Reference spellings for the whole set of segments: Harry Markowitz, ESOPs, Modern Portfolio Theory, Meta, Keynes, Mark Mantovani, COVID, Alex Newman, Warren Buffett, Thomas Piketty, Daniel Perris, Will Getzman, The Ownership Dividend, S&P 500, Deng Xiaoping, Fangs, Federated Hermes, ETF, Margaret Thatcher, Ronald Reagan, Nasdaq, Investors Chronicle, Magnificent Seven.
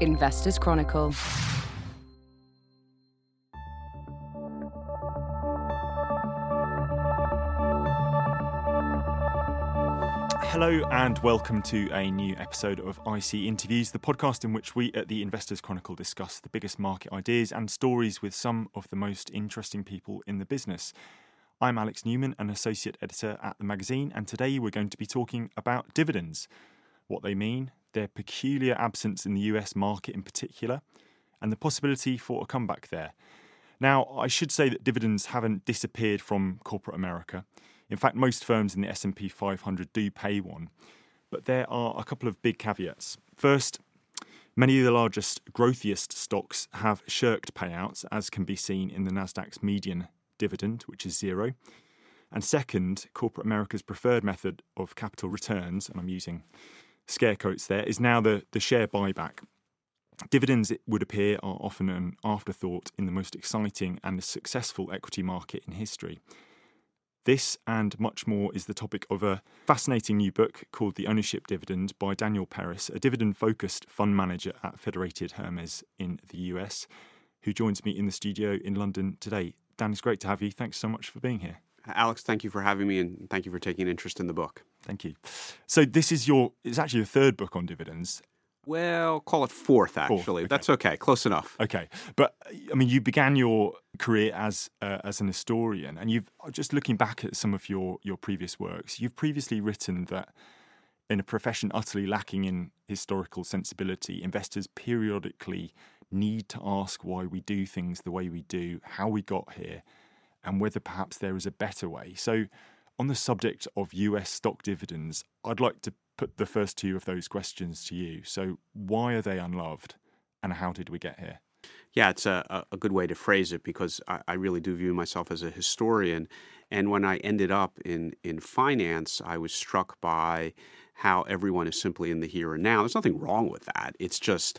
Investors Chronicle. Hello and welcome to a new episode of IC Interviews, the podcast in which we at the Investors Chronicle discuss the biggest market ideas and stories with some of the most interesting people in the business. I'm Alex Newman, an associate editor at the magazine, and today we're going to be talking about dividends, what they mean, their peculiar absence in the US market in particular, and the possibility for a comeback there. Now, I should say that dividends haven't disappeared from corporate America. In fact, most firms in the S&P 500 do pay one. But there are a couple of big caveats. First, many of the largest, growthiest stocks have shirked payouts, as can be seen in the Nasdaq's median dividend, which is zero. And second, corporate America's preferred method of capital returns, and I'm using scare quotes there, is now the share buyback. Dividends, it would appear, are often an afterthought in the most exciting and successful equity market in history. This and much more is the topic of a fascinating new book called The Ownership Dividend by Daniel Perris, a dividend-focused fund manager at Federated Hermes in the US, who joins me in the studio in London today. Dan, it's great to have you. Thanks so much for being here. Alex, thank you for having me and thank you for taking an interest in the book. Thank you. So this is it's actually your third book on dividends. Well, call it fourth, actually. Fourth, okay. That's okay. Close enough. Okay. But, I mean, you began your career as an historian, and you've, just looking back at some of your previous works, you've previously written that in a profession utterly lacking in historical sensibility, investors periodically need to ask why we do things the way we do, how we got here, and whether perhaps there is a better way. So on the subject of US stock dividends, I'd like to put the first two of those questions to you. So why are they unloved and how did we get here? Yeah, it's a good way to phrase it, because I really do view myself as a historian. And when I ended up in finance, I was struck by how everyone is simply in the here and now. There's nothing wrong with that. It's just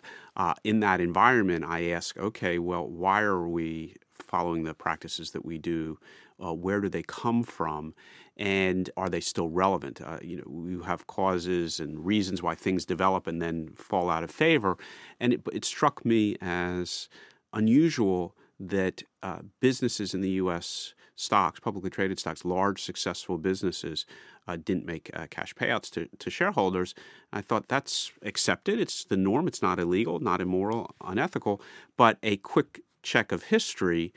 in that environment, I ask, okay, well, why are we following the practices that we do? Where do they come from? And are they still relevant? You have causes and reasons why things develop and then fall out of favor. And it struck me as unusual that businesses in the U.S., stocks, publicly traded stocks, large successful businesses didn't make cash payouts to shareholders. I thought that's accepted. It's the norm. It's not illegal, not immoral, unethical. But a quick check of history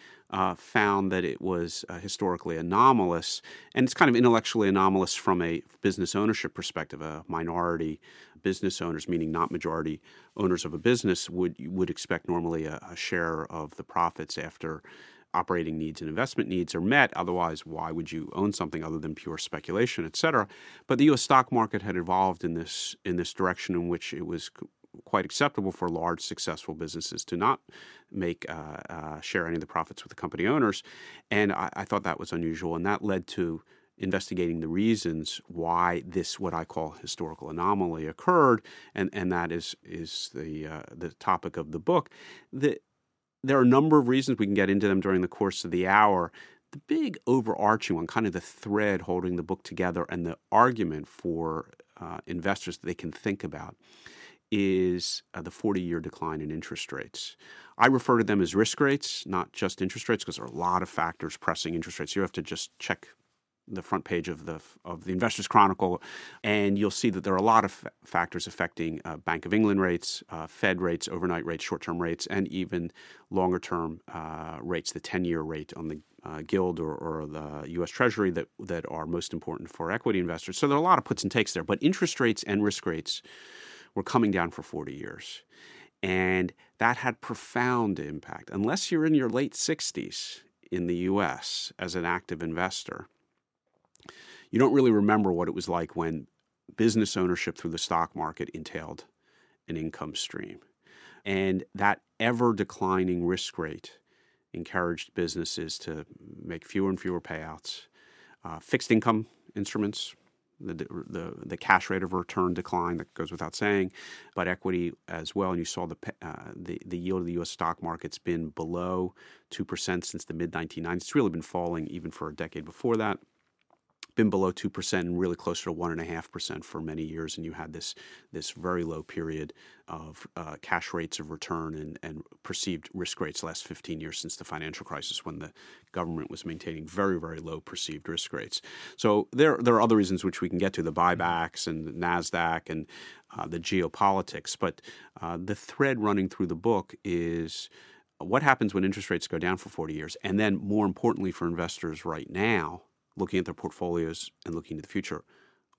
found that it was historically anomalous, and it's kind of intellectually anomalous from a business ownership perspective. A minority business owners, meaning not majority owners of a business, would expect normally a share of the profits after operating needs and investment needs are met. Otherwise, why would you own something other than pure speculation, et cetera? But the U.S. stock market had evolved in this direction in which it was quite acceptable for large, successful businesses to not make share any of the profits with the company owners. And I thought that was unusual. And that led to investigating the reasons why this, what I call historical anomaly, occurred. And that is the topic of the book. There are a number of reasons. We can get into them during the course of the hour. The big overarching one, kind of the thread holding the book together and the argument for investors that they can think about, is the 40-year decline in interest rates. I refer to them as risk rates, not just interest rates, because there are a lot of factors pressing interest rates. You have to just check the front page of the Investors Chronicle, and you'll see that there are a lot of factors affecting Bank of England rates, Fed rates, overnight rates, short-term rates, and even longer-term rates, the 10-year rate on the Guild or the U.S. Treasury that are most important for equity investors. So there are a lot of puts and takes there, but interest rates and risk rates were coming down for 40 years. And that had profound impact. Unless you're in your late 60s in the U.S. as an active investor, you don't really remember what it was like when business ownership through the stock market entailed an income stream. And that ever-declining risk rate encouraged businesses to make fewer and fewer payouts. Fixed income instruments, the cash rate of return decline, that goes without saying, but equity as well. And you saw the yield of the U.S. stock market's been below 2% since the mid-1990s. It's really been falling even for a decade before that. been below 2% and really closer to 1.5% for many years. And you had this very low period of cash rates of return and perceived risk rates the last 15 years since the financial crisis, when the government was maintaining very, very low perceived risk rates. So there are other reasons which we can get to, the buybacks and the Nasdaq and the geopolitics. But the thread running through the book is what happens when interest rates go down for 40 years. And then more importantly for investors right now, looking at their portfolios and looking to the future,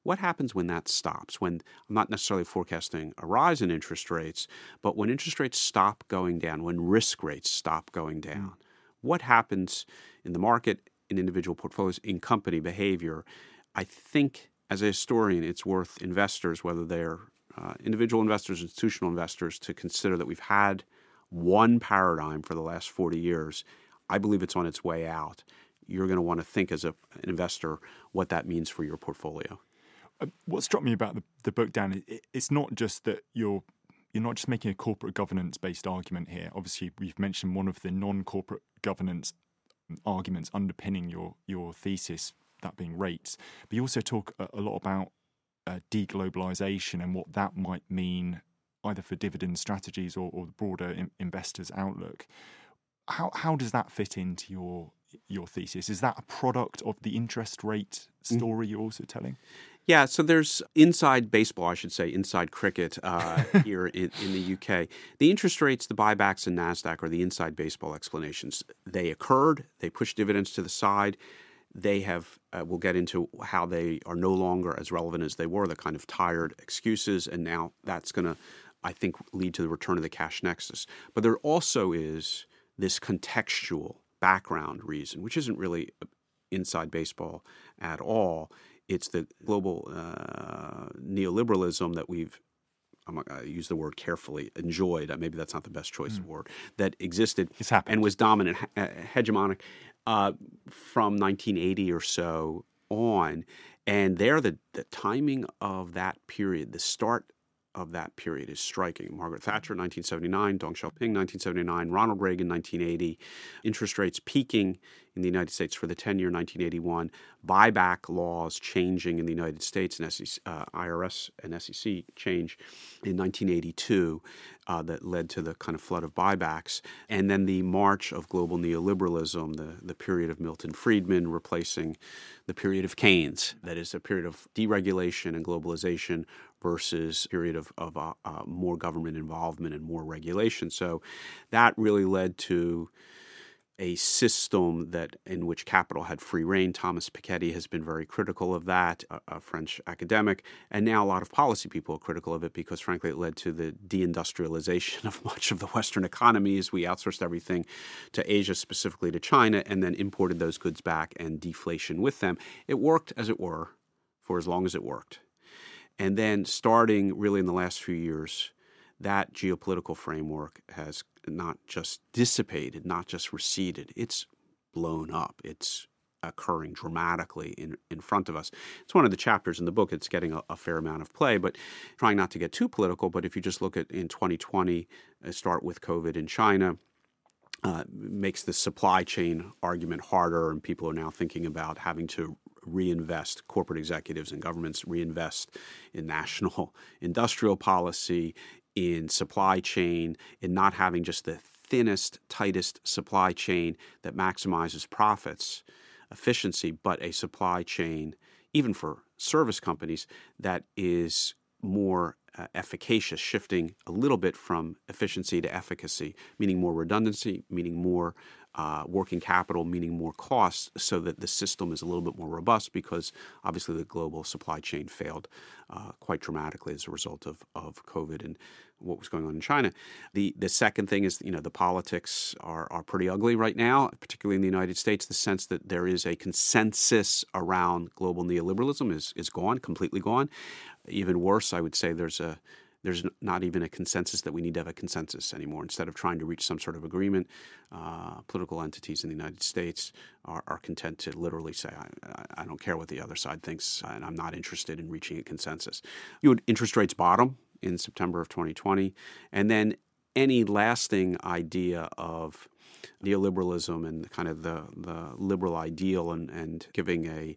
what happens when that stops? When I'm not necessarily forecasting a rise in interest rates, but when interest rates stop going down, when risk rates stop going down, what happens in the market, in individual portfolios, in company behavior? I think as a historian, it's worth investors, whether they're individual investors, institutional investors, to consider that we've had one paradigm for the last 40 years. I believe it's on its way out. You're going to want to think as an investor what that means for your portfolio. What struck me about the book, Dan, it's not just that you're not just making a corporate governance-based argument here. Obviously, we've mentioned one of the non-corporate governance arguments underpinning your thesis, that being rates. But you also talk a lot about deglobalization and what that might mean either for dividend strategies or the broader investors' outlook. How does that fit into your thesis? Is that a product of the interest rate story you're also telling? Yeah, so there's inside baseball, I should say, inside cricket here in the UK. The interest rates, the buybacks, and Nasdaq are the inside baseball explanations. They occurred. They pushed dividends to the side. They have, we'll get into how they are no longer as relevant as they were, the kind of tired excuses, and now that's going to, I think, lead to the return of the cash nexus. But there also is this contextual background reason, which isn't really inside baseball at all. It's the global neoliberalism that we've, I use the word carefully, enjoyed. Maybe that's not the best choice of word, that existed and was dominant, hegemonic from 1980 or so on. And there, the timing of that period, the start of that period is striking. Margaret Thatcher, 1979, Deng Xiaoping, 1979, Ronald Reagan, 1980, interest rates peaking in the United States for the 10-year, 1981, buyback laws changing in the United States, and SEC, IRS and SEC change in 1982 that led to the kind of flood of buybacks. And then the march of global neoliberalism, the period of Milton Friedman replacing the period of Keynes, that is a period of deregulation and globalization versus a period of more government involvement and more regulation. So that really led to a system that in which capital had free rein. Thomas Piketty has been very critical of that, a French academic, and now a lot of policy people are critical of it because, frankly, it led to the deindustrialization of much of the Western economies. We outsourced everything to Asia, specifically to China, and then imported those goods back and deflation with them. It worked, as it were, for as long as it worked. And then starting really in the last few years, that geopolitical framework has not just dissipated, not just receded, it's blown up. It's occurring dramatically in front of us. It's one of the chapters in the book. It's getting a fair amount of play, but trying not to get too political. But if you just look at in 2020, start with COVID in China, makes the supply chain argument harder, and people are now thinking about having to reinvest, corporate executives and governments reinvest in national industrial policy, in supply chain, in not having just the thinnest, tightest supply chain that maximizes profits, efficiency, but a supply chain, even for service companies, that is more efficacious, shifting a little bit from efficiency to efficacy, meaning more redundancy, meaning more working capital, meaning more costs, so that the system is a little bit more robust, because obviously the global supply chain failed quite dramatically as a result of COVID and what was going on in China. The second thing is, the politics are pretty ugly right now, particularly in the United States. The sense that there is a consensus around global neoliberalism is gone, completely gone. Even worse, I would say there's not even a consensus that we need to have a consensus anymore. Instead of trying to reach some sort of agreement, political entities in the United States are content to literally say, I don't care what the other side thinks, and I'm not interested in reaching a consensus. Interest rates bottom in September of 2020, and then any lasting idea of neoliberalism and kind of the liberal ideal and giving a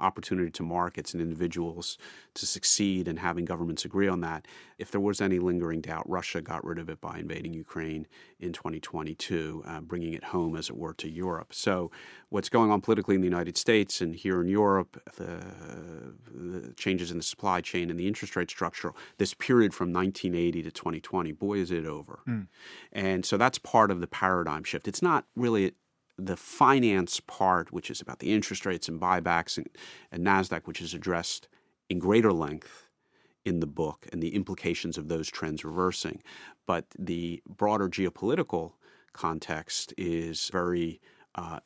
opportunity to markets and individuals to succeed, and having governments agree on that. If there was any lingering doubt, Russia got rid of it by invading Ukraine in 2022, bringing it home, as it were, to Europe. So what's going on politically in the United States and here in Europe, the changes in the supply chain and the interest rate structure, this period from 1980 to 2020, boy, is it over. Mm. And so that's part of the paradigm shift. It's not really the finance part, which is about the interest rates and buybacks and Nasdaq, which is addressed in greater length in the book and the implications of those trends reversing. But the broader geopolitical context is very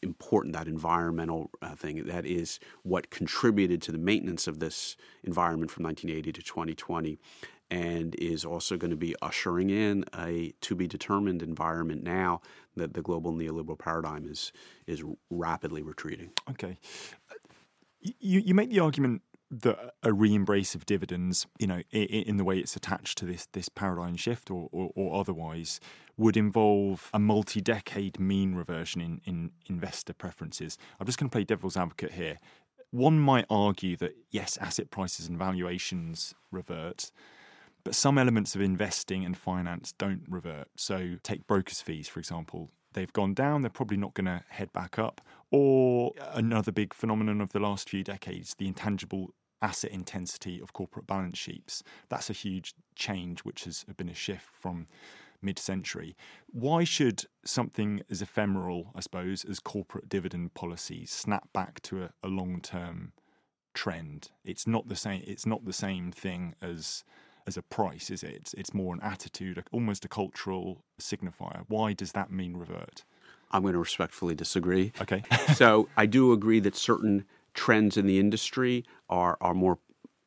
important, that environmental thing. That is what contributed to the maintenance of this environment from 1980 to 2020, and is also going to be ushering in a to-be-determined environment now that the global neoliberal paradigm is rapidly retreating. Okay. You make the argument that a re-embrace of dividends, you know, in the way it's attached to this paradigm shift or otherwise, would involve a multi-decade mean reversion in investor preferences. I'm just going to play devil's advocate here. One might argue that, yes, asset prices and valuations revert, but some elements of investing and finance don't revert. So take brokers' fees, for example. They've gone down. They're probably not going to head back up. Or another big phenomenon of the last few decades, the intangible asset intensity of corporate balance sheets. That's a huge change, which has been a shift from mid-century. Why should something as ephemeral, I suppose, as corporate dividend policies snap back to a long-term trend? It's not the same. It's not the same thing as a price, is it? It's more an attitude, almost a cultural signifier. Why does that mean revert? I'm going to respectfully disagree. Okay. So I do agree that certain trends in the industry are more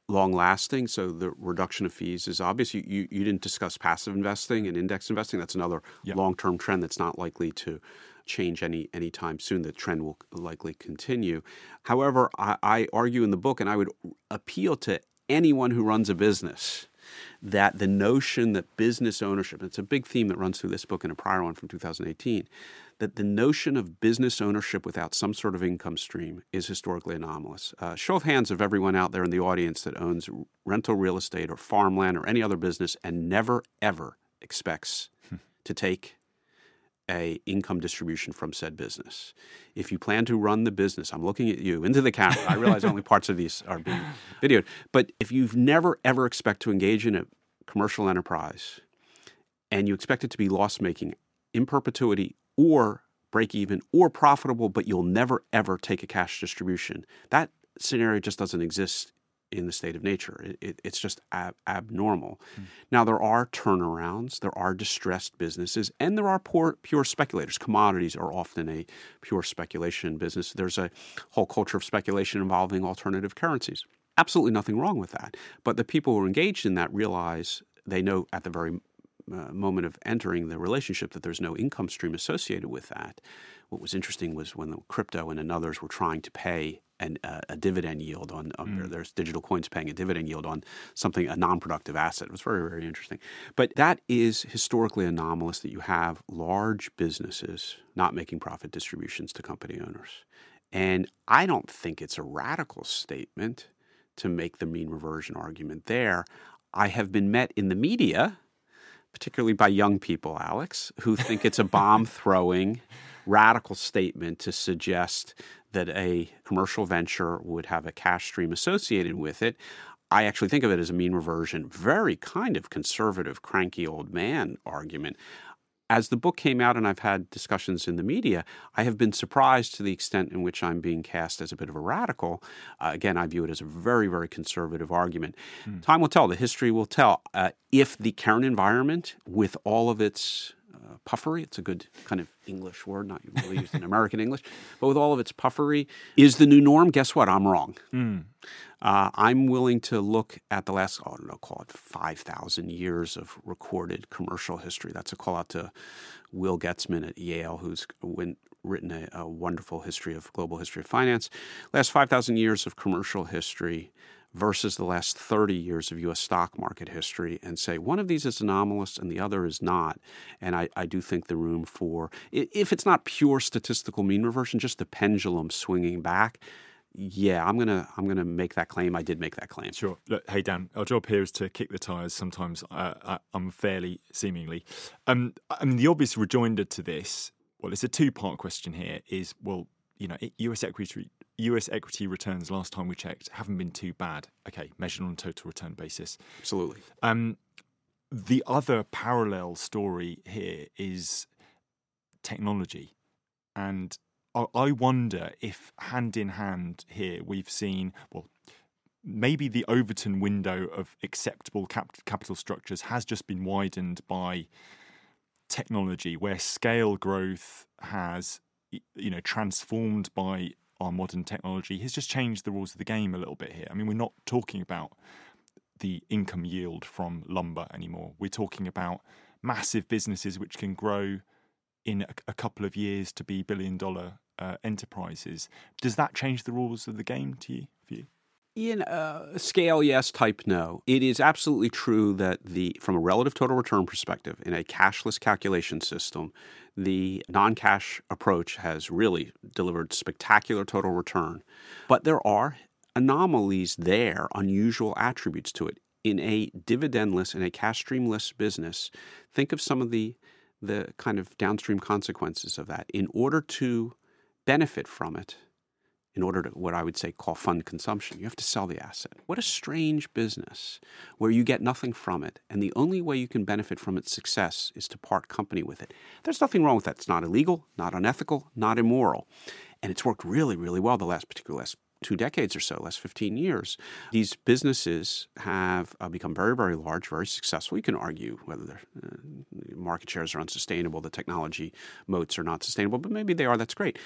long-lasting. So the reduction of fees is obvious. You didn't discuss passive investing and index investing. That's another long-term trend that's not likely to change any time soon. The trend will likely continue. However, I argue in the book, and I would appeal to anyone who runs a business, that the notion that business ownership, and it's a big theme that runs through this book and a prior one from 2018, that the notion of business ownership without some sort of income stream is historically anomalous. Show of hands of everyone out there in the audience that owns rental real estate or farmland or any other business and never, ever expects to take a income distribution from said business. If you plan to run the business, I'm looking at you into the camera. I realize only parts of these are being videoed. But if you've never, ever expect to engage in a commercial enterprise and you expect it to be loss-making in perpetuity or break-even or profitable, but you'll never, ever take a cash distribution, that scenario just doesn't exist in the state of nature. It's just abnormal. Mm. Now, there are turnarounds, there are distressed businesses, and there are pure speculators. Commodities are often a pure speculation business. There's a whole culture of speculation involving alternative currencies. Absolutely nothing wrong with that. But the people who are engaged in that realize, they know at the very moment of entering the relationship that there's no income stream associated with that. What was interesting was when the crypto and others were trying to pay a dividend yield on there's digital coins paying a dividend yield on something, a non-productive asset. It was very, very interesting. But that is historically anomalous, that you have large businesses not making profit distributions to company owners. And I don't think it's a radical statement to make the mean reversion argument there. I have been met in the media, particularly by young people, Alex, who think it's a bomb-throwing radical statement to suggest that a commercial venture would have a cash stream associated with it. I actually think of it as a mean reversion, very kind of conservative, cranky old man argument. As the book came out and I've had discussions in the media, I have been surprised to the extent in which I'm being cast as a bit of a radical. Again, I view it as a very, very conservative argument. Mm. Time will tell. The history will tell. If the current environment, with all of its puffery, it's a good kind of English word, not really used in American English, but with all of its puffery, is the new norm, guess what? I'm wrong. Mm. I'm willing to look at the last, call it 5,000 years of recorded commercial history. That's a call out to Will Getzman at Yale, who's written a wonderful history of global history of finance. Last 5,000 years of commercial history versus the last 30 years of U.S. stock market history, and say one of these is anomalous and the other is not. And I do think the room for, if it's not pure statistical mean reversion, just the pendulum swinging back, yeah, I'm gonna make that claim. I did make that claim. Sure. Look, hey Dan, our job here is to kick the tires sometimes unfairly, seemingly. I mean, the obvious rejoinder to this, well, it's a two-part question here. Is well, you know, U.S. equity returns last time we checked haven't been too bad. Okay, measured on a total return basis. Absolutely. The other parallel story here is technology, and I wonder if hand in hand here we've seen, well, maybe the Overton window of acceptable capital structures has just been widened by technology, where scale growth has, you know, transformed by our modern technology, has just changed the rules of the game a little bit here. I mean, we're not talking about the income yield from lumber anymore. We're talking about massive businesses which can grow in a couple of years to be billion-dollar enterprises. Does that change the rules of the game to you? For you, in scale, yes. Type, no. It is absolutely true that from a relative total return perspective, in a cashless calculation system, the non-cash approach has really delivered spectacular total return. But there are anomalies there, unusual attributes to it. In a dividendless, in a cash streamless business, think of some of the kind of downstream consequences of that. In order to benefit from it, in order to what I would say call fund consumption, you have to sell the asset. What a strange business where you get nothing from it, and the only way you can benefit from its success is to part company with it. There's nothing wrong with that. It's not illegal, not unethical, not immoral. And it's worked really, really well the last 2 decades or so, last 15 years. These businesses have become very, very large, very successful. You can argue whether their market shares are unsustainable, the technology moats are not sustainable, but maybe they are. That's great.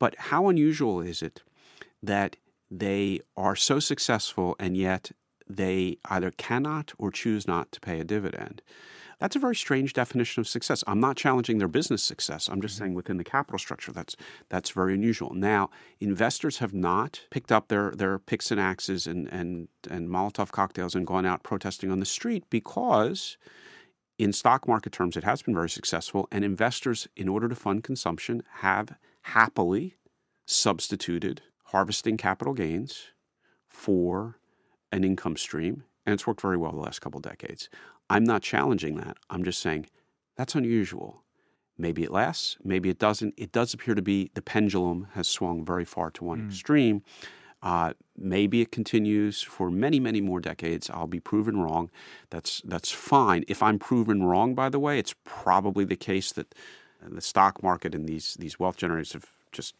But how unusual is it that they are so successful and yet they either cannot or choose not to pay a dividend? That's a very strange definition of success. I'm not challenging their business success. I'm just saying within the capital structure, that's very unusual. Now, investors have not picked up their picks and axes and Molotov cocktails and gone out protesting on the street, because in stock market terms, it has been very successful. And investors, in order to fund consumption, have happily substituted harvesting capital gains for an income stream. And it's worked very well the last couple of decades. I'm not challenging that. I'm just saying that's unusual. Maybe it lasts, maybe it doesn't. It does appear to be the pendulum has swung very far to one extreme. Maybe it continues for many, many more decades. I'll be proven wrong. That's fine. If I'm proven wrong, by the way, it's probably the case that the stock market and these wealth generators have just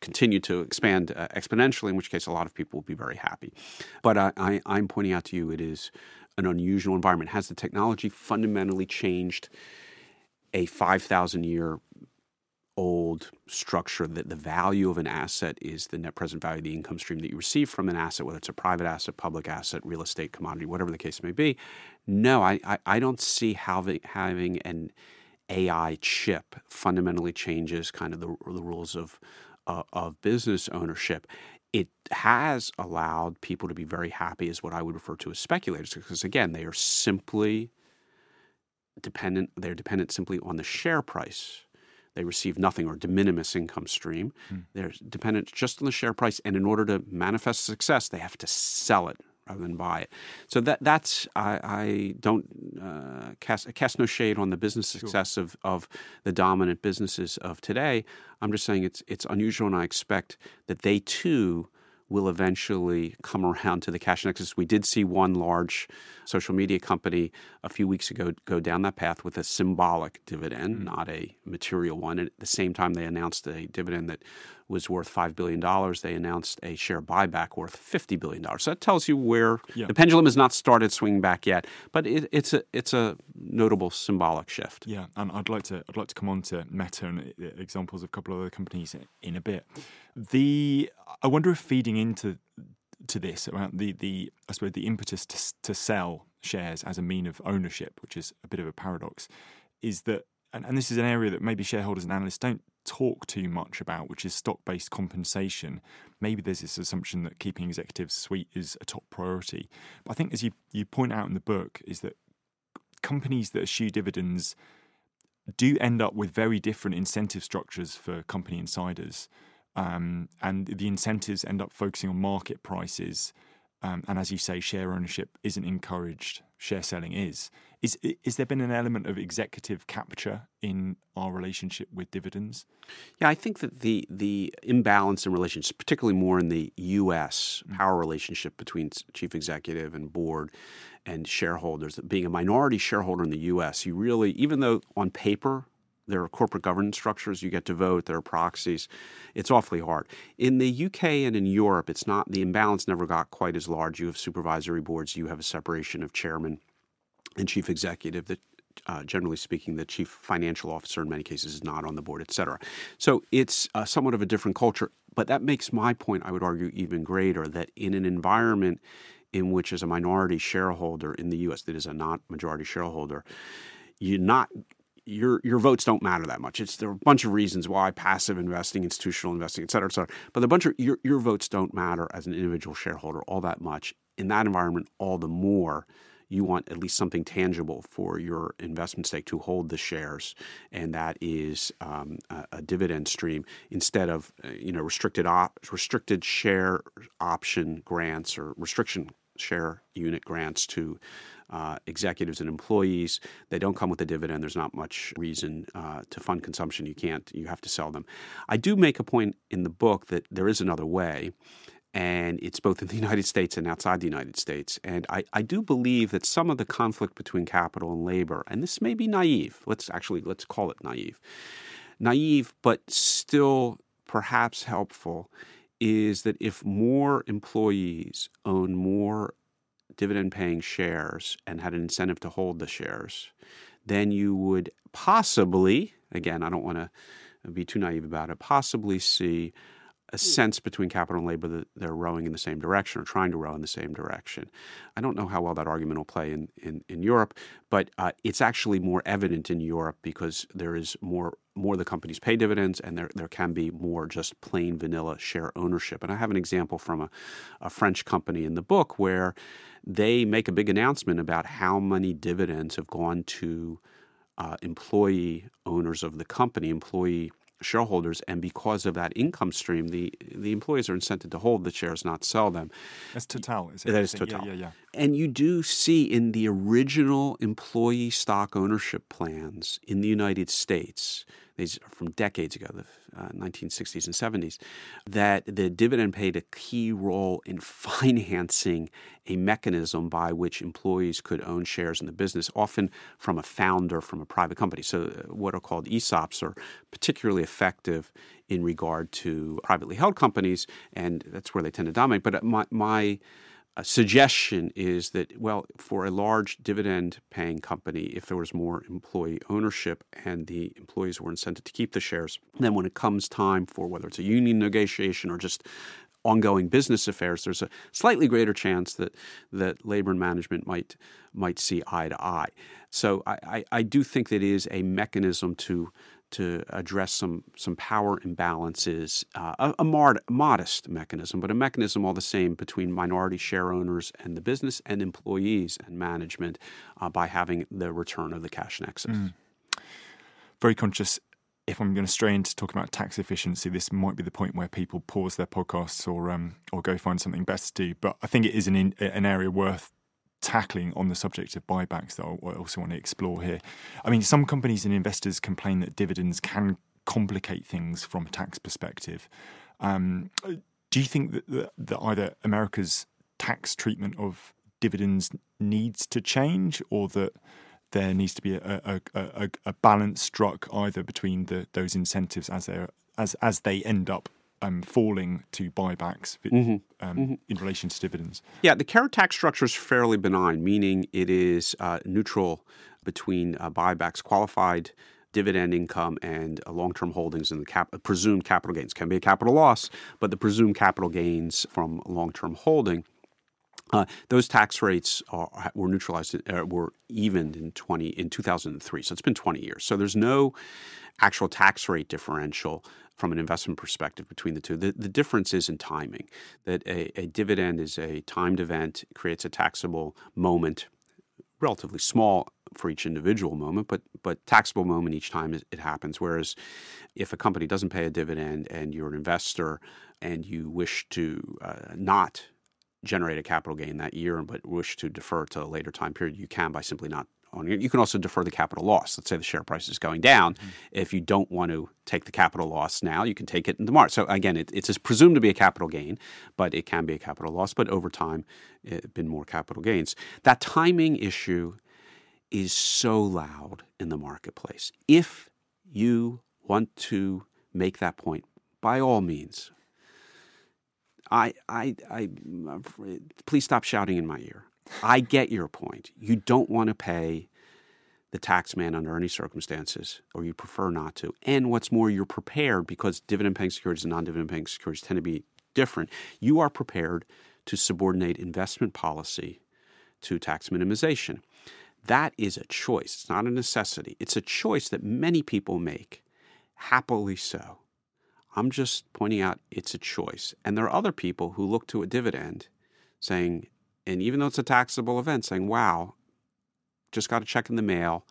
continue to expand exponentially, in which case a lot of people will be very happy. But I'm pointing out to you, it is an unusual environment. Has the technology fundamentally changed a 5,000-year-old structure that the value of an asset is the net present value of the income stream that you receive from an asset, whether it's a private asset, public asset, real estate, commodity, whatever the case may be? No, I don't see how having an AI chip fundamentally changes kind of the rules of business ownership. It has allowed people to be very happy as what I would refer to as speculators, because again, they are simply dependent. They're dependent simply on the share price. They receive nothing or de minimis income stream. They're dependent just on the share price, and in order to manifest success, they have to sell it rather than buy it. So I don't cast no shade on the business success of the dominant businesses of today. I'm just saying it's unusual, and I expect that they too will eventually come around to the cash nexus. We did see one large social media company a few weeks ago go down that path with a symbolic dividend, not a material one. And at the same time, they announced a dividend that was worth $5 billion. They announced a share buyback worth $50 billion. So that tells you where the pendulum has not started swinging back yet, but it's a notable symbolic shift. Yeah, and I'd like to come on to Meta and examples of a couple of other companies in a bit. I wonder if feeding into this around the I suppose the impetus to sell shares as a mean of ownership, which is a bit of a paradox, is that, and this is an area that maybe shareholders and analysts don't talk too much about, which is stock-based compensation. Maybe there's this assumption that keeping executives sweet is a top priority. But I think, as you point out in the book, is that companies that eschew dividends do end up with very different incentive structures for company insiders And the incentives end up focusing on market prices. And as you say, share ownership isn't encouraged. Share selling is. Is there been an element of executive capture in our relationship with dividends? Yeah, I think that the imbalance in relationships, particularly more in the U.S. power relationship between chief executive and board and shareholders, that being a minority shareholder in the U.S., you really, even though on paper there are corporate governance structures, you get to vote, there are proxies, it's awfully hard. In the UK and in Europe, it's not, the imbalance never got quite as large. You have supervisory boards, you have a separation of chairman and chief executive that, generally speaking, the chief financial officer in many cases is not on the board, et cetera. So it's somewhat of a different culture. But that makes my point, I would argue, even greater, that in an environment in which as a minority shareholder in the US that is a not majority shareholder, you're not... Your votes don't matter that much. There are a bunch of reasons why: passive investing, institutional investing, et cetera, et cetera. But a bunch of your votes don't matter as an individual shareholder all that much. In that environment, all the more you want at least something tangible for your investment stake to hold the shares, and that is a dividend stream instead of restricted share option grants or restriction share unit grants to executives and employees. They don't come with a dividend. There's not much reason to fund consumption. You have to sell them. I do make a point in the book that there is another way, and it's both in the United States and outside the United States. And I do believe that some of the conflict between capital and labor, and this may be naive, let's call it naive. Naive, but still perhaps helpful, is that if more employees own more dividend-paying shares and had an incentive to hold the shares, then you would possibly, again, I don't want to be too naive about it, possibly see a sense between capital and labor that they're rowing in the same direction or trying to row in the same direction. I don't know how well that argument will play in Europe, but it's actually more evident in Europe because there is more the companies pay dividends and there can be more just plain vanilla share ownership. And I have an example from a French company in the book where they make a big announcement about how many dividends have gone to employee owners of the company, employee shareholders, and because of that income stream, the employees are incented to hold the shares, not sell them. That's Total, is it? That is Total. Yeah. And you do see in the original employee stock ownership plans in the United States, these are from decades ago, the 1960s and 70s, that the dividend played a key role in financing a mechanism by which employees could own shares in the business, often from a founder, from a private company. So what are called ESOPs are particularly effective in regard to privately held companies, and that's where they tend to dominate. But my suggestion is that, well, for a large dividend-paying company, if there was more employee ownership and the employees were incented to keep the shares, then when it comes time for whether it's a union negotiation or just ongoing business affairs, there's a slightly greater chance that labor and management might see eye to eye. So I do think that it is a mechanism to address some power imbalances, a modest mechanism, but a mechanism all the same between minority share owners and the business and employees and management by having the return of the cash nexus. Very conscious, if I'm going to stray into talking about tax efficiency, this might be the point where people pause their podcasts or go find something better to do. But I think it is an area worth tackling on the subject of buybacks that I also want to explore here. I mean, some companies and investors complain that dividends can complicate things from a tax perspective. Do you think that either America's tax treatment of dividends needs to change, or that there needs to be a balance struck either between those incentives as they end up falling to buybacks in relation to dividends? Yeah, the carrot tax structure is fairly benign, meaning it is neutral between buybacks, qualified dividend income, and long-term holdings in the presumed capital gains. Can be a capital loss, but the presumed capital gains from long-term holding. Those tax rates were neutralized, were evened in 2003. So it's been 20 years. So there's no actual tax rate differential from an investment perspective between the two. The difference is in timing, that a dividend is a timed event, creates a taxable moment, relatively small for each individual moment, but taxable moment each time it happens. Whereas if a company doesn't pay a dividend and you're an investor and you wish to not generate a capital gain that year but wish to defer to a later time period, you can by simply not owning. You can also defer the capital loss. Let's say the share price is going down. Mm-hmm. If you don't want to take the capital loss now, you can take it in tomorrow. So again, it's presumed to be a capital gain, but it can be a capital loss. But over time, it's been more capital gains. That timing issue is so loud in the marketplace. If you want to make that point, by all means, I please stop shouting in my ear. I get your point. You don't want to pay the tax man under any circumstances, or you prefer not to. And what's more, you're prepared, because dividend-paying securities and non-dividend-paying securities tend to be different. You are prepared to subordinate investment policy to tax minimization. That is a choice. It's not a necessity. It's a choice that many people make, happily so. I'm just pointing out it's a choice. And there are other people who look to a dividend saying, and even though it's a taxable event, saying, wow, just got a check in the mail,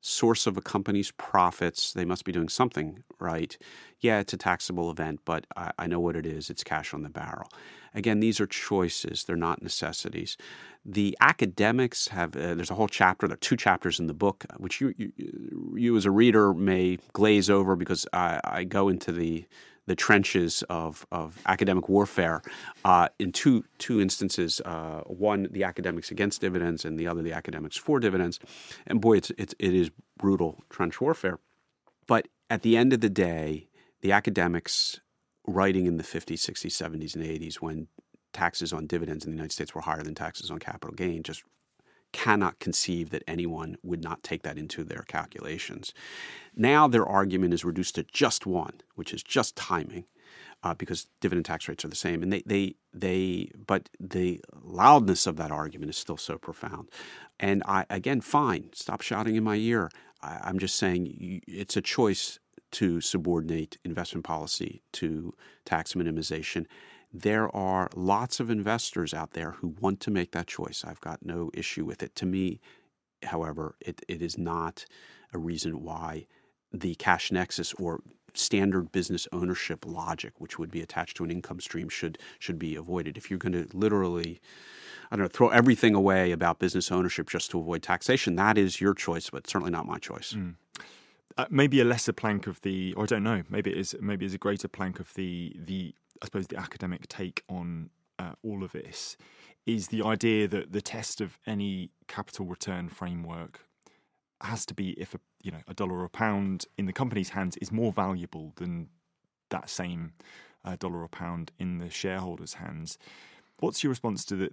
source of a company's profits, they must be doing something right. Yeah, it's a taxable event, but I know what it is. It's cash on the barrel. Again, these are choices. They're not necessities. The academics have there's a whole chapter. There are two chapters in the book, which you as a reader may glaze over, because I go into the trenches of academic warfare in two instances, one, the academics against dividends, and the other, the academics for dividends. And boy, it is brutal trench warfare. But at the end of the day, the academics writing in the 50s, 60s, 70s, and 80s, when taxes on dividends in the United States were higher than taxes on capital gain, just cannot conceive that anyone would not take that into their calculations. Now their argument is reduced to just one, which is just timing, because dividend tax rates are the same. And but the loudness of that argument is still so profound. And fine, stop shouting in my ear. I'm just saying it's a choice to subordinate investment policy to tax minimization. There are lots of investors out there who want to make that choice. I've got no issue with it. To me, however, it is not a reason why the cash nexus or standard business ownership logic, which would be attached to an income stream, should be avoided. If you're going to literally, throw everything away about business ownership just to avoid taxation, that is your choice, but certainly not my choice. Mm. Maybe a lesser plank of or I don't know, maybe it's a greater plank of the academic take on all of this is the idea that the test of any capital return framework has to be if a dollar or a pound in the company's hands is more valuable than that same dollar or pound in the shareholders' hands. What's your response to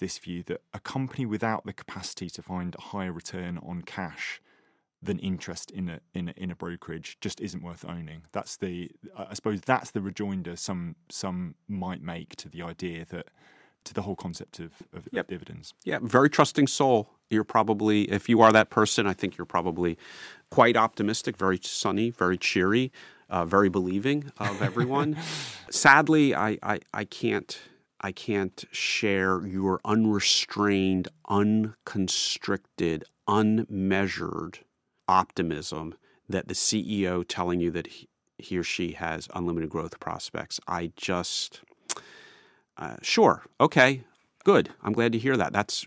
this view that a company without the capacity to find a higher return on cash than interest in a brokerage just isn't worth owning? That's the rejoinder some might make to the idea that to the whole concept of yep. dividends. Yeah, very trusting soul. You're probably, if you are that person, I think you're probably quite optimistic, very sunny, very cheery, very believing of everyone. Sadly, I can't share your unrestrained, unconstricted, unmeasured optimism that the CEO telling you that he or she has unlimited growth prospects. I just, sure, okay, good. I'm glad to hear that. That's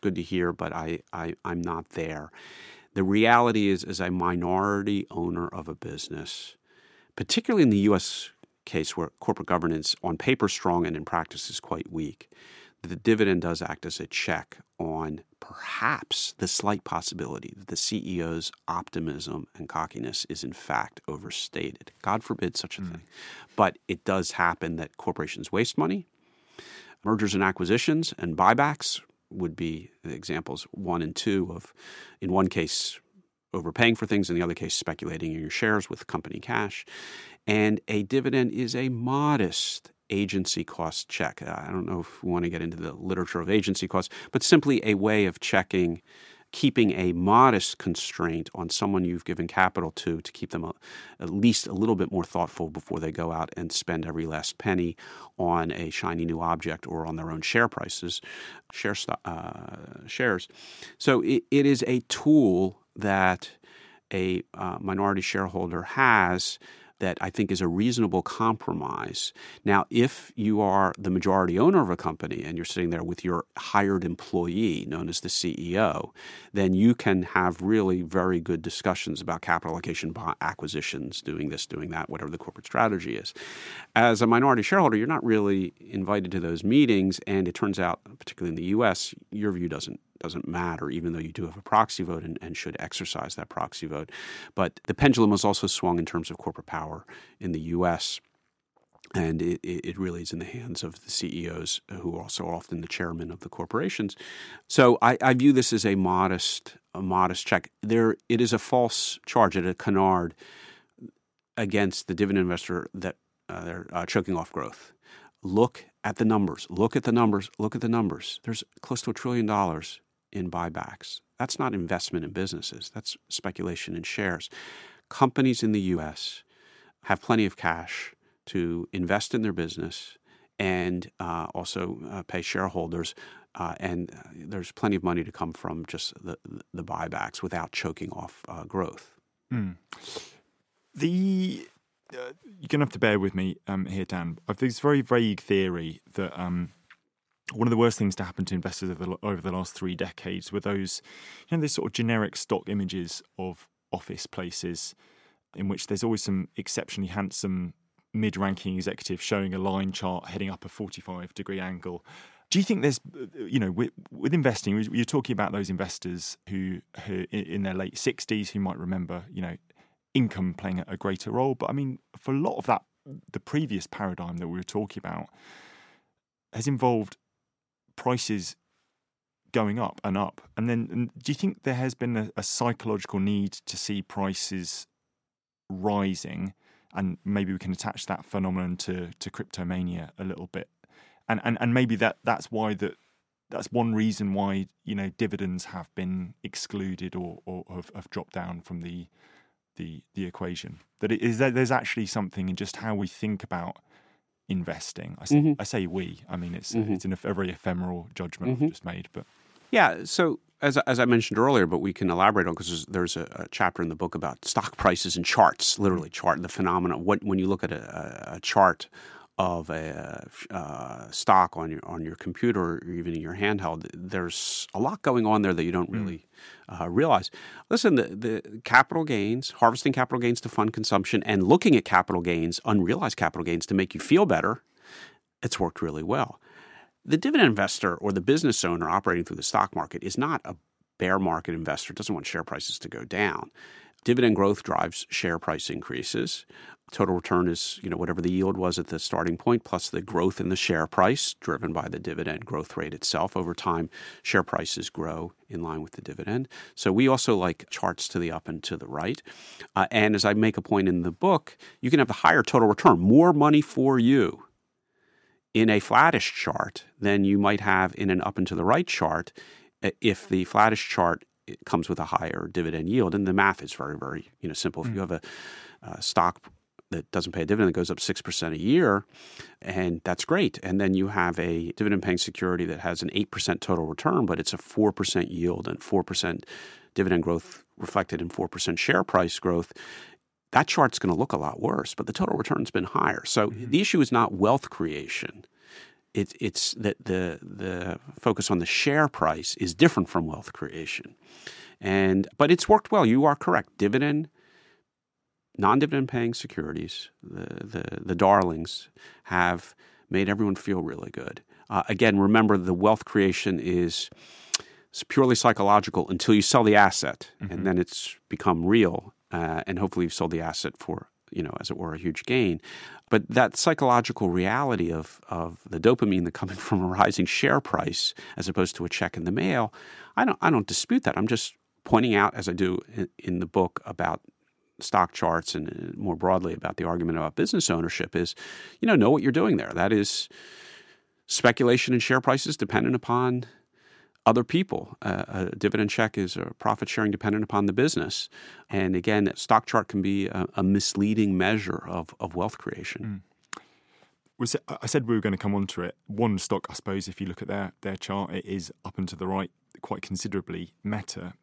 good to hear, but I'm not there. The reality is, as a minority owner of a business, particularly in the U.S. case where corporate governance on paper strong and in practice is quite weak, the dividend does act as a check on perhaps the slight possibility that the CEO's optimism and cockiness is in fact overstated. God forbid such a thing. But it does happen that corporations waste money. Mergers and acquisitions and buybacks would be the examples 1 and 2 of, in one case, overpaying for things, in the other case, speculating in your shares with company cash. And a dividend is a modest agency cost check. I don't know if we want to get into the literature of agency costs, but simply a way of checking keeping a modest constraint on someone you've given capital to keep them at least a little bit more thoughtful before they go out and spend every last penny on a shiny new object or on their own share prices, shares. So it is a tool that a minority shareholder has that I think is a reasonable compromise. Now, if you are the majority owner of a company and you're sitting there with your hired employee, known as the CEO, then you can have really very good discussions about capital allocation, acquisitions, doing this, doing that, whatever the corporate strategy is. As a minority shareholder, you're not really invited to those meetings, and it turns out, particularly in the U.S., your view doesn't matter, even though you do have a proxy vote and should exercise that proxy vote. But the pendulum has also swung in terms of corporate power in the U.S., and it really is in the hands of the CEOs, who are also often the chairman of the corporations. So I view this as a modest check. It is a false charge at a canard against the dividend investor that they're choking off growth. Look at the numbers. Look at the numbers. Look at the numbers. There's close to $1 trillion in buybacks. That's not investment in businesses. That's speculation in shares. Companies in the U.S. have plenty of cash to invest in their business and also pay shareholders. And there's plenty of money to come from just the buybacks without choking off growth. Mm. You're going to have to bear with me here, Dan. I've this very vague theory that one of the worst things to happen to investors over the last 3 decades were those, these sort of generic stock images of office places in which there's always some exceptionally handsome mid-ranking executive showing a line chart heading up a 45-degree angle. Do you think there's, with investing, you're talking about those investors who in their late 60s who might remember, income playing a greater role. But I mean, for a lot of that, the previous paradigm that we were talking about has involved prices going up and up. And then do you think there has been a psychological need to see prices rising? And maybe we can attach that phenomenon to cryptomania a little bit. And maybe that's why that's one reason why, dividends have been excluded or have dropped down from the equation, that there's actually something in just how we think about investing. I mean it's a very ephemeral judgment I've just made, but yeah. So as I mentioned earlier, but we can elaborate on, because there's a chapter in the book about stock prices and charts, literally chart the phenomena. When you look at a chart of a stock on your computer or even in your handheld, there's a lot going on there that you don't really realize. Listen, the capital gains, harvesting capital gains to fund consumption, and looking at capital gains, unrealized capital gains, to make you feel better, it's worked really well. The dividend investor or the business owner operating through the stock market is not a bear market investor, doesn't want share prices to go down. Dividend growth drives share price increases. Total return is, whatever the yield was at the starting point plus the growth in the share price driven by the dividend growth rate itself. Over time, share prices grow in line with the dividend. So we also like charts to the up and to the right. And as I make a point in the book, you can have a higher total return, more money for you in a flattish chart than you might have in an up and to the right chart if the flattish chart it comes with a higher dividend yield. And the math is very, very simple. If you have a stock that doesn't pay a dividend that goes up 6% a year, and that's great. And then you have a dividend-paying security that has an 8% total return, but it's a 4% yield and 4% dividend growth reflected in 4% share price growth, that chart's going to look a lot worse, but the total return's been higher. So the issue is not wealth creation. It's that the focus on the share price is different from wealth creation, but it's worked well. You are correct. Dividend, non-dividend paying securities, the darlings, have made everyone feel really good. Again, remember, the wealth creation is purely psychological until you sell the asset, and then it's become real. And hopefully, you've sold the asset for, as it were, a huge gain. But that psychological reality of the dopamine that coming from a rising share price as opposed to a check in the mail, I don't dispute that. I'm just pointing out, as I do in the book about stock charts and more broadly about the argument about business ownership, is, know what you're doing there. That is speculation in share prices dependent upon other people. A dividend check is a profit sharing dependent upon the business. And again, stock chart can be a misleading measure of wealth creation. Mm. I said we were going to come on to it. One stock, I suppose, if you look at their chart, it is up and to the right quite considerably, Meta.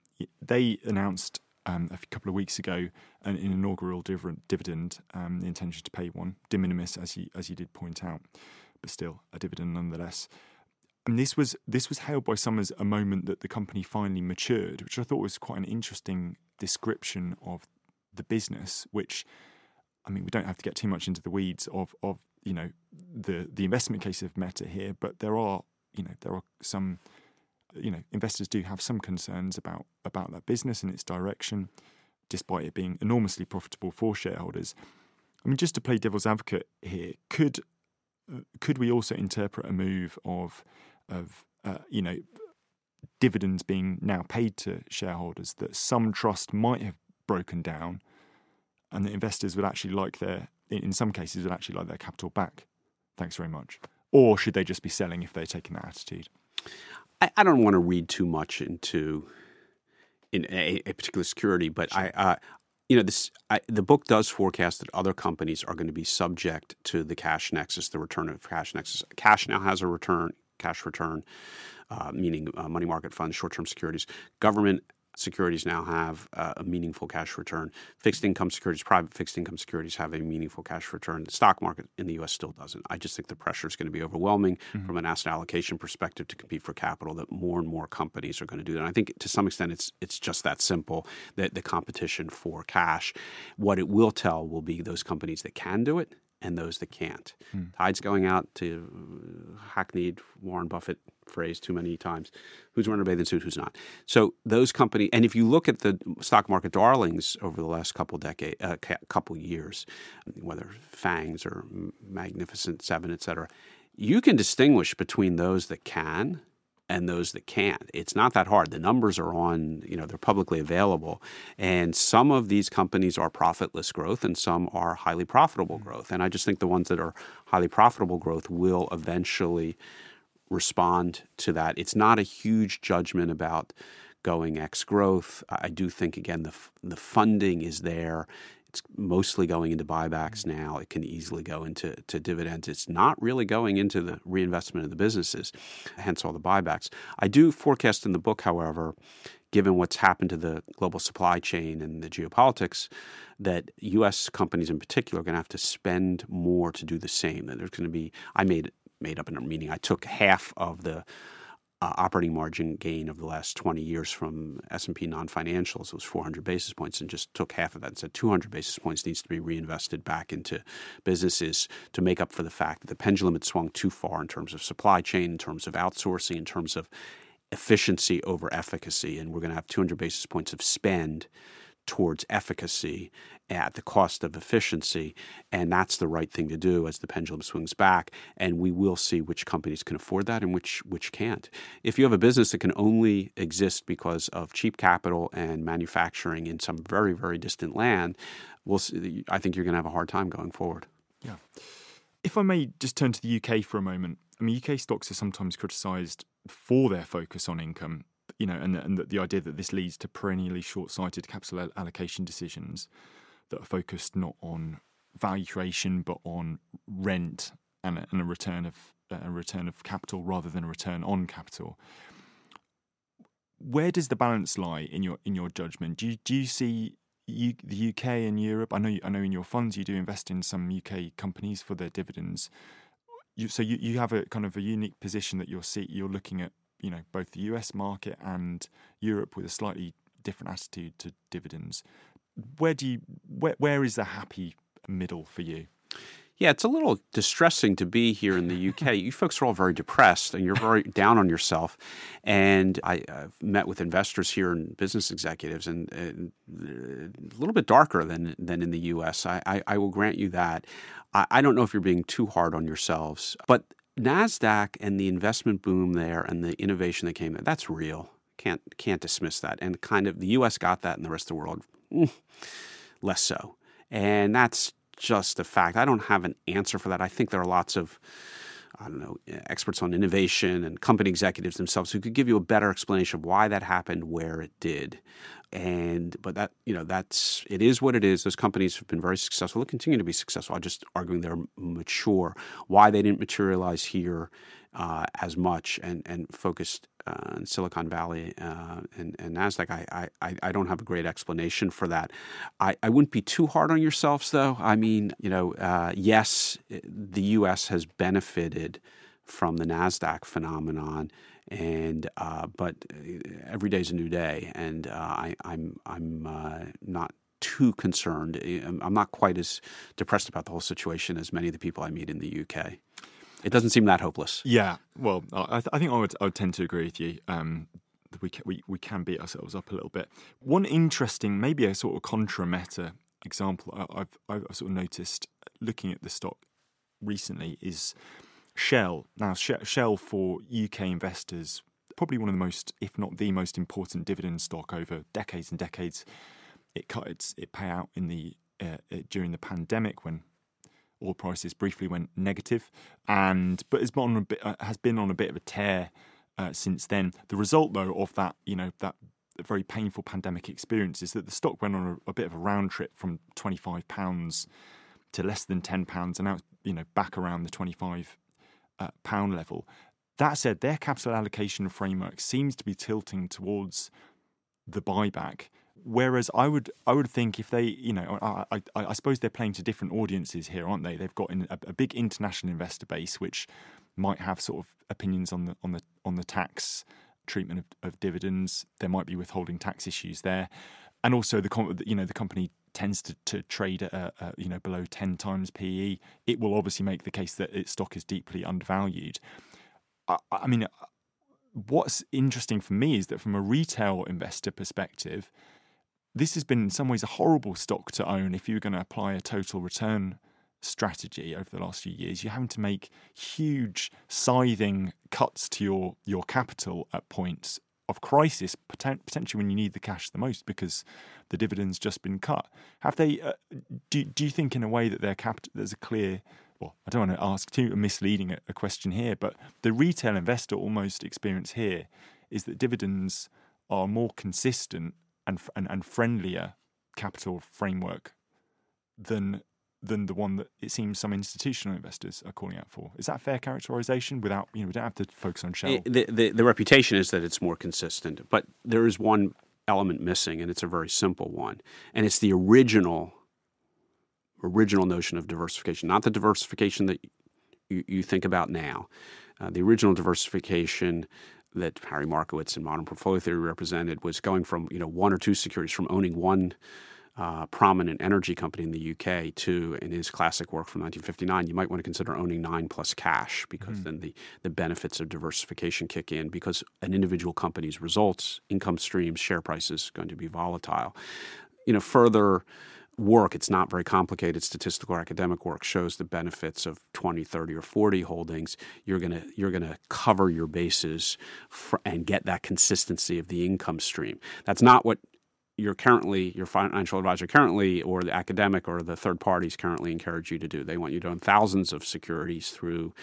They announced a couple of weeks ago an inaugural dividend, the intention to pay one, de minimis, as you did point out, but still a dividend nonetheless. And this was hailed by some as a moment that the company finally matured, which I thought was quite an interesting description of the business, which, I mean, we don't have to get too much into the weeds of you know, the investment case of Meta here, but there are some, you know, investors do have some concerns about that business and its direction, despite it being enormously profitable for shareholders. I mean, just to play devil's advocate here, could we also interpret a move of you know, dividends being now paid to shareholders, that some trust might have broken down and that investors would actually like their capital back? Thanks very much. Or should they just be selling if they're taking that attitude? I don't want to read too much into in a particular security, but sure. The book does forecast that other companies are going to be subject to the cash nexus, the return of cash nexus. Cash now has a cash return, meaning money market funds, short-term securities. Government securities now have a meaningful cash return. Fixed income securities, private fixed income securities have a meaningful cash return. The stock market in the U.S. still doesn't. I just think the pressure is going to be overwhelming from an asset allocation perspective to compete for capital, that more and more companies are going to do that. And I think to some extent it's just that simple, that the competition for cash. What it will tell will be those companies that can do it and those that can't. Mm. Tide's going out to hackneyed Warren Buffett phrase too many times. Who's wearing a bathing suit, who's not? So those companies, and if you look at the stock market darlings over the last couple years, whether Fangs or Magnificent Seven, et cetera, you can distinguish between those that can and those that can't. It's not that hard. The numbers are on, you know, they're publicly available. And some of these companies are profitless growth and some are highly profitable growth. And I just think the ones that are highly profitable growth will eventually respond to that. It's not a huge judgment about going X growth. I do think, again, the funding is there. It's mostly going into buybacks now. It can easily go into dividends. It's not really going into the reinvestment of the businesses, hence all the buybacks. I do forecast in the book, however, given what's happened to the global supply chain and the geopolitics, that U.S. companies in particular are going to have to spend more to do the same. That there's going to be – I made up in a meeting. I took half of the operating margin gain of the last 20 years from S&P non-financials. It was 400 basis points, and just took half of that and said 200 basis points needs to be reinvested back into businesses to make up for the fact that the pendulum had swung too far in terms of supply chain, in terms of outsourcing, in terms of efficiency over efficacy. And we're going to have 200 basis points of spend towards efficacy at the cost of efficiency, and that's the right thing to do as the pendulum swings back, and we will see which companies can afford that and which can't. If you have a business that can only exist because of cheap capital and manufacturing in some very, very distant land, we'll see, I think you're going to have a hard time going forward. Yeah. If I may just turn to the UK for a moment. I mean, UK stocks are sometimes criticised for their focus on income, you know, and the idea that this leads to perennially short-sighted capital allocation decisions that are focused not on value creation but on rent and a return of capital rather than a return on capital. Where does the balance lie in your judgment? Do you see the UK and Europe? I know in your funds you do invest in some UK companies for their dividends. You have a kind of a unique position that you're looking at, you know, both the US market and Europe with a slightly different attitude to dividends. Where is the happy middle for you? Yeah, it's a little distressing to be here in the UK. You folks are all very depressed and you're very down on yourself. And I've met with investors here and business executives, and a little bit darker than in the US. I will grant you that. I don't know if you're being too hard on yourselves, but Nasdaq and the investment boom there and the innovation that came there, that's real. Can't dismiss that. And kind of the U.S. got that and the rest of the world, less so. And that's just a fact. I don't have an answer for that. I think there are lots of I don't know, experts on innovation and company executives themselves who could give you a better explanation of why that happened, where it did. But that, you know, that's, it is what it is. Those companies have been very successful. They'll continue to be successful. I'm just arguing they're mature. Why they didn't materialize here as much and focused in Silicon Valley and Nasdaq, I don't have a great explanation for that. I wouldn't be too hard on yourselves, though. I mean, you know, yes, the U.S. has benefited from the Nasdaq phenomenon. But every day's a new day, and I'm not too concerned. I'm not quite as depressed about the whole situation as many of the people I meet in the UK. It doesn't seem that hopeless. Yeah, well, I think I would tend to agree with you. We can beat ourselves up a little bit. One interesting, maybe a sort of contra meta example I've sort of noticed looking at the stock recently is Shell. Now, Shell for UK investors, probably one of the most, if not the most important dividend stock over decades and decades. It cut its payout in the during the pandemic when oil prices briefly went negative, but it's on a bit, has been on a bit of a tear since then. The result, though, of that, you know, that very painful pandemic experience is that the stock went on a bit of a round trip from £25 to less than £10, and now it's, you know, back around the £25 level. That said, their capital allocation framework seems to be tilting towards the buyback, whereas I would think if they, you know, I suppose they're playing to different audiences here, aren't they? They've got a big international investor base which might have sort of opinions on the tax treatment of dividends. There might be withholding tax issues there, and also the company tends to trade at below 10 times PE. It will obviously make the case that its stock is deeply undervalued. I mean, what's interesting for me is that from a retail investor perspective, this has been in some ways a horrible stock to own. If you're going to apply a total return strategy over the last few years, you're having to make huge scything cuts to your capital at points of crisis, potentially when you need the cash the most because the dividend's just been cut. Have they? Do you think in a way that their capital, there's a clear, well, I don't want to ask too misleading a question here, but the retail investor almost experience here is that dividends are more consistent and friendlier capital framework than the one that it seems some institutional investors are calling out for. Is that a fair characterization? Without, you know, we don't have to focus on Shell. The reputation is that it's more consistent, but there is one element missing, and it's a very simple one. And it's the original notion of diversification, not the diversification that you think about now. The original diversification that Harry Markowitz and Modern Portfolio Theory represented was going from, you know, one or two securities, from owning one prominent energy company in the UK to, in his classic work from 1959, you might want to consider owning 9 plus cash, because then the benefits of diversification kick in, because an individual company's results, income streams, share prices are going to be volatile. You know, further work, it's not very complicated statistical or academic work, shows the benefits of 20, 30, or 40 holdings. You're gonna cover your bases and get that consistency of the income stream. That's not what your financial advisor currently, or the academic or the third parties currently encourage you to do. They want you to own thousands of securities through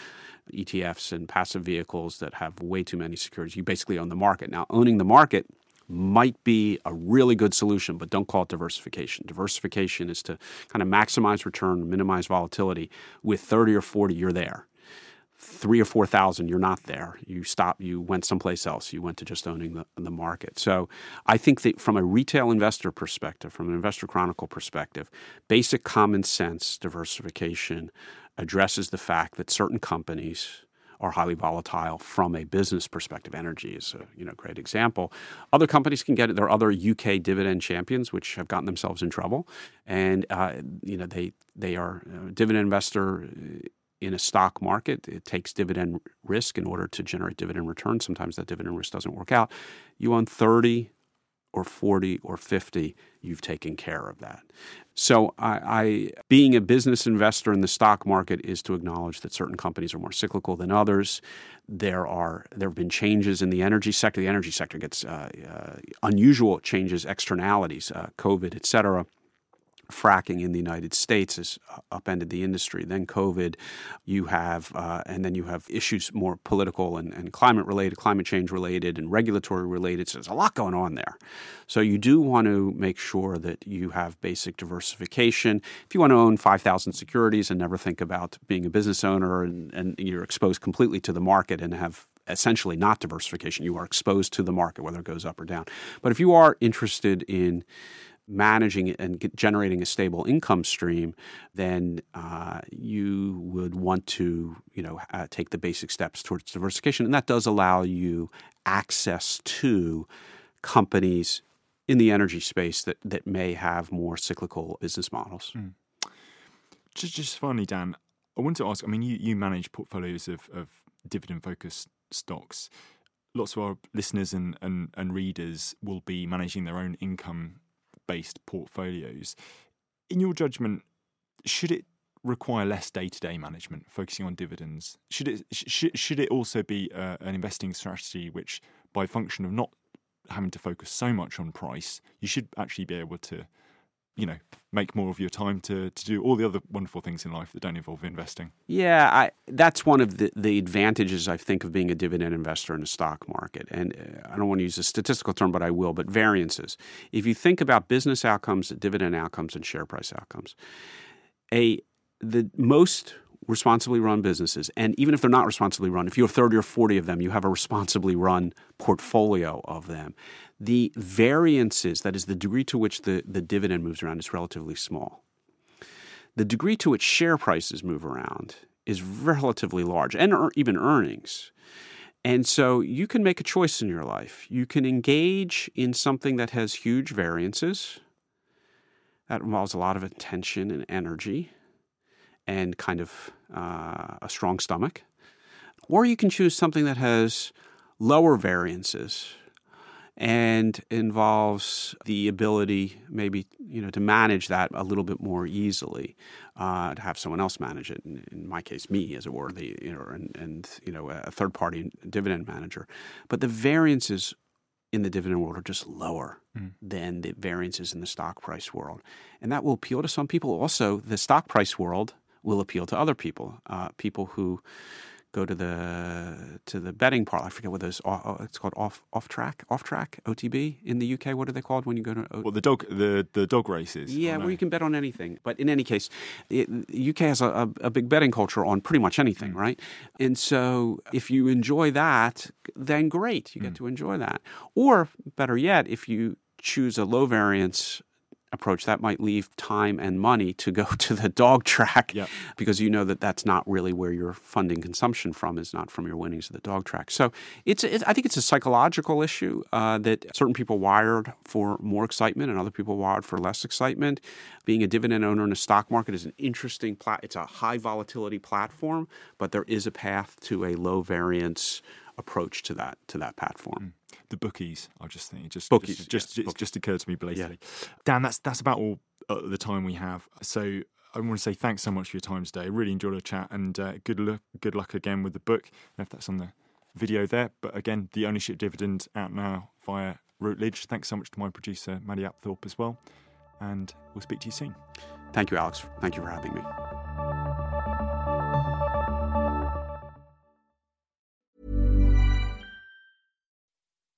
ETFs and passive vehicles that have way too many securities. You basically own the market. Now, owning the market might be a really good solution, but don't call it diversification. Diversification is to kind of maximize return, minimize volatility. With 30 or 40, you're there. 3,000 or 4,000, you're not there. You stop. You went someplace else. You went to just owning the market. So I think that from a retail investor perspective, from an Investor Chronicle perspective, basic common sense diversification addresses the fact that certain companies are highly volatile from a business perspective. Energy is a great example. Other companies can get it. There are other UK dividend champions which have gotten themselves in trouble, and they are dividend investor. In a stock market, it takes dividend risk in order to generate dividend return. Sometimes that dividend risk doesn't work out. You own 30 or 40 or 50, you've taken care of that. So I being a business investor in the stock market is to acknowledge that certain companies are more cyclical than others. There have been changes in the energy sector. The energy sector gets unusual changes, externalities, COVID, et cetera. fracking in the United States has upended the industry. Then COVID, you have, and then you have issues more political and climate-related, climate change-related and regulatory-related. So there's a lot going on there. So you do want to make sure that you have basic diversification. If you want to own 5,000 securities and never think about being a business owner and you're exposed completely to the market and have essentially not diversification, you are exposed to the market, whether it goes up or down. But if you are interested in managing and generating a stable income stream, then you would want to, take the basic steps towards diversification. And that does allow you access to companies in the energy space that may have more cyclical business models. Mm. Just finally, Dan, I want to ask, you manage portfolios of dividend-focused stocks. Lots of our listeners and readers will be managing their own income-based portfolios. In your judgment, should it require less day-to-day management, focusing on dividends? Should it also be an investing strategy which, by function of not having to focus so much on price, you should actually be able to, make more of your time to do all the other wonderful things in life that don't involve investing? Yeah, that's one of the advantages, I think, of being a dividend investor in the stock market. And I don't want to use a statistical term, but I will, but variances. If you think about business outcomes, dividend outcomes, and share price outcomes, the most responsibly run businesses, and even if they're not responsibly run, if you have 30 or 40 of them, you have a responsibly run portfolio of them. The variances, that is the degree to which the dividend moves around, is relatively small. The degree to which share prices move around is relatively large, and even earnings. And so you can make a choice in your life. You can engage in something that has huge variances. That involves a lot of attention and energy and kind of a strong stomach. Or you can choose something that has lower variances and involves the ability maybe to manage that a little bit more easily, to have someone else manage it, in my case, me, as it were, and a third-party dividend manager. But the variances in the dividend world are just lower than the variances in the stock price world. And that will appeal to some people. Also, the stock price world will appeal to other people, people who go to the betting parlor. I forget what those it's called off track OTB in the UK. What are they called when you go to the dog races? Yeah, where you can bet on anything. But in any case, the UK has a big betting culture on pretty much anything, right? And so if you enjoy that, then great, you get to enjoy that. Or better yet, if you choose a low variance approach, that might leave time and money to go to the dog track, because that's not really where you're funding consumption from, is not from your winnings of the dog track. So I think it's a psychological issue that certain people wired for more excitement and other people wired for less excitement. Being a dividend owner in the stock market is an interesting it's a high volatility platform, but there is a path to a low variance approach to that platform. The bookies, I just think, just occurred to me blatantly. Yeah. Dan, that's about all the time we have. So I want to say thanks so much for your time today. I really enjoyed the chat, and good luck again with the book. I don't know if that's on the video there, but again, The Ownership Dividend, out now via Routledge. Thanks so much to my producer, Maddie Apthorpe, as well, and we'll speak to you soon. Thank you, Alex. Thank you for having me.